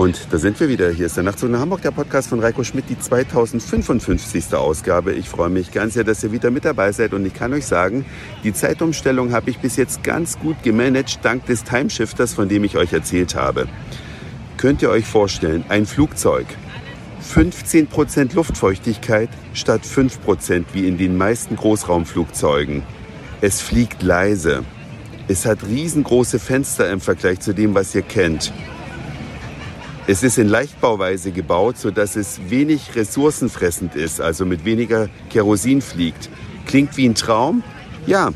Und da sind wir wieder. Hier ist der Nachtzug nach Hamburg, der Podcast von Reiko Schmidt, die 2055. Ausgabe. Ich freue mich ganz sehr, dass ihr wieder mit dabei seid. Und ich kann euch sagen, die Zeitumstellung habe ich bis jetzt ganz gut gemanagt, dank des Timeshifters, von dem ich euch erzählt habe. Könnt ihr euch vorstellen, ein Flugzeug, 15% Luftfeuchtigkeit statt 5% wie in den meisten Großraumflugzeugen. Es fliegt leise. Es hat riesengroße Fenster im Vergleich zu dem, was ihr kennt. Es ist in Leichtbauweise gebaut, sodass es wenig ressourcenfressend ist, also mit weniger Kerosin fliegt. Klingt wie ein Traum? Ja,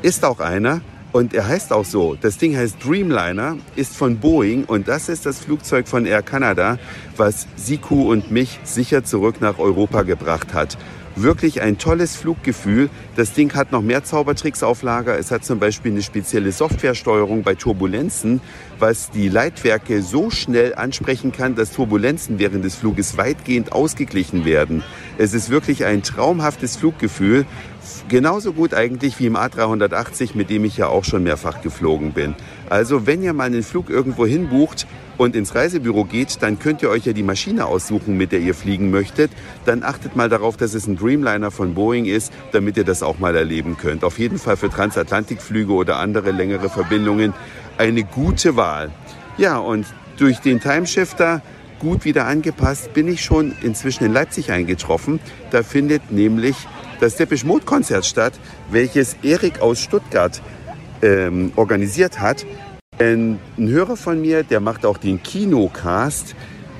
ist auch einer. Und er heißt auch so. Das Ding heißt Dreamliner, ist von Boeing und das ist das Flugzeug von Air Canada, was Siku und mich sicher zurück nach Europa gebracht hat. Wirklich ein tolles Fluggefühl. Das Ding hat noch mehr Zaubertricks auf Lager. Es hat zum Beispiel eine spezielle Softwaresteuerung bei Turbulenzen, was die Leitwerke so schnell ansprechen kann, dass Turbulenzen während des Fluges weitgehend ausgeglichen werden. Es ist wirklich ein traumhaftes Fluggefühl. Genauso gut eigentlich wie im A380, mit dem ich ja auch schon mehrfach geflogen bin. Also wenn ihr mal einen Flug irgendwo hinbucht und ins Reisebüro geht, dann könnt ihr euch ja die Maschine aussuchen, mit der ihr fliegen möchtet. Dann achtet mal darauf, dass es ein Dreamliner von Boeing ist, damit ihr das auch mal erleben könnt. Auf jeden Fall für Transatlantikflüge oder andere längere Verbindungen eine gute Wahl. Ja, und durch den Timeshifter gut wieder angepasst, bin ich schon inzwischen in Leipzig eingetroffen. Da findet nämlich das Depeche Mode Konzert statt, welches Erik aus Stuttgart organisiert hat. Ein Hörer von mir, der macht auch den Kinocast,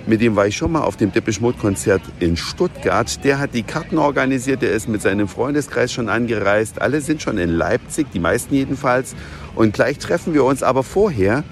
mit dem war ich schon mal auf dem Depeche Mode Konzert in Stuttgart. Der hat die Karten organisiert, der ist mit seinem Freundeskreis schon angereist. Alle sind schon in Leipzig, die meisten jedenfalls. Und gleich treffen wir uns, aber vorher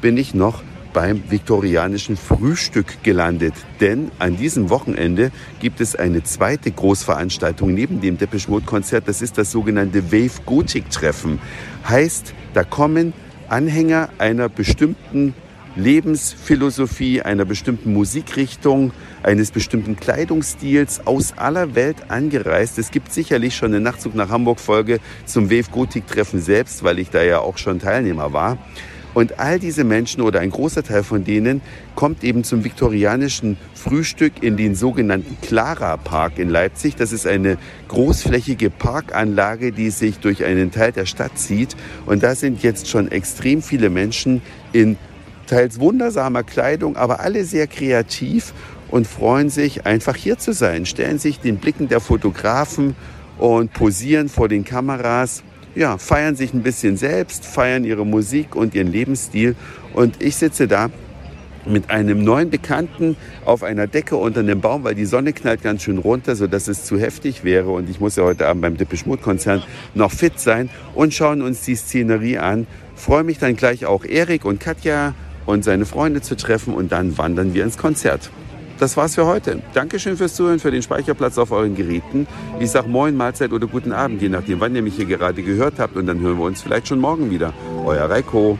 bin ich noch beim viktorianischen Frühstück gelandet. Denn an diesem Wochenende gibt es eine zweite Großveranstaltung neben dem Depeche Mode Konzert. Das ist das sogenannte Wave Gotik Treffen. Heißt, da kommen Anhänger einer bestimmten Lebensphilosophie, einer bestimmten Musikrichtung, eines bestimmten Kleidungsstils aus aller Welt angereist. Es gibt sicherlich schon eine Nachtzug nach Hamburg-Folge zum Wave Gotik Treffen selbst, weil ich da ja auch schon Teilnehmer war. Und all diese Menschen oder ein großer Teil von denen kommt eben zum viktorianischen Frühstück in den sogenannten Clara Park in Leipzig. Das ist eine großflächige Parkanlage, die sich durch einen Teil der Stadt zieht. Und da sind jetzt schon extrem viele Menschen in teils wundersamer Kleidung, aber alle sehr kreativ und freuen sich, einfach hier zu sein. Stellen sich den Blicken der Fotografen und posieren vor den Kameras. Ja, feiern sich ein bisschen selbst, feiern ihre Musik und ihren Lebensstil. Und ich sitze da mit einem neuen Bekannten auf einer Decke unter einem Baum, weil die Sonne knallt ganz schön runter, sodass es zu heftig wäre. Und ich muss ja heute Abend beim Depeche Mode Konzert noch fit sein und schauen uns die Szenerie an. Freue mich dann gleich auch Erik und Katja und seine Freunde zu treffen und dann wandern wir ins Konzert. Das war's für heute. Dankeschön fürs Zuhören, für den Speicherplatz auf euren Geräten. Ich sag Moin, Mahlzeit oder guten Abend, je nachdem, wann ihr mich hier gerade gehört habt. Und dann hören wir uns vielleicht schon morgen wieder. Euer Reiko.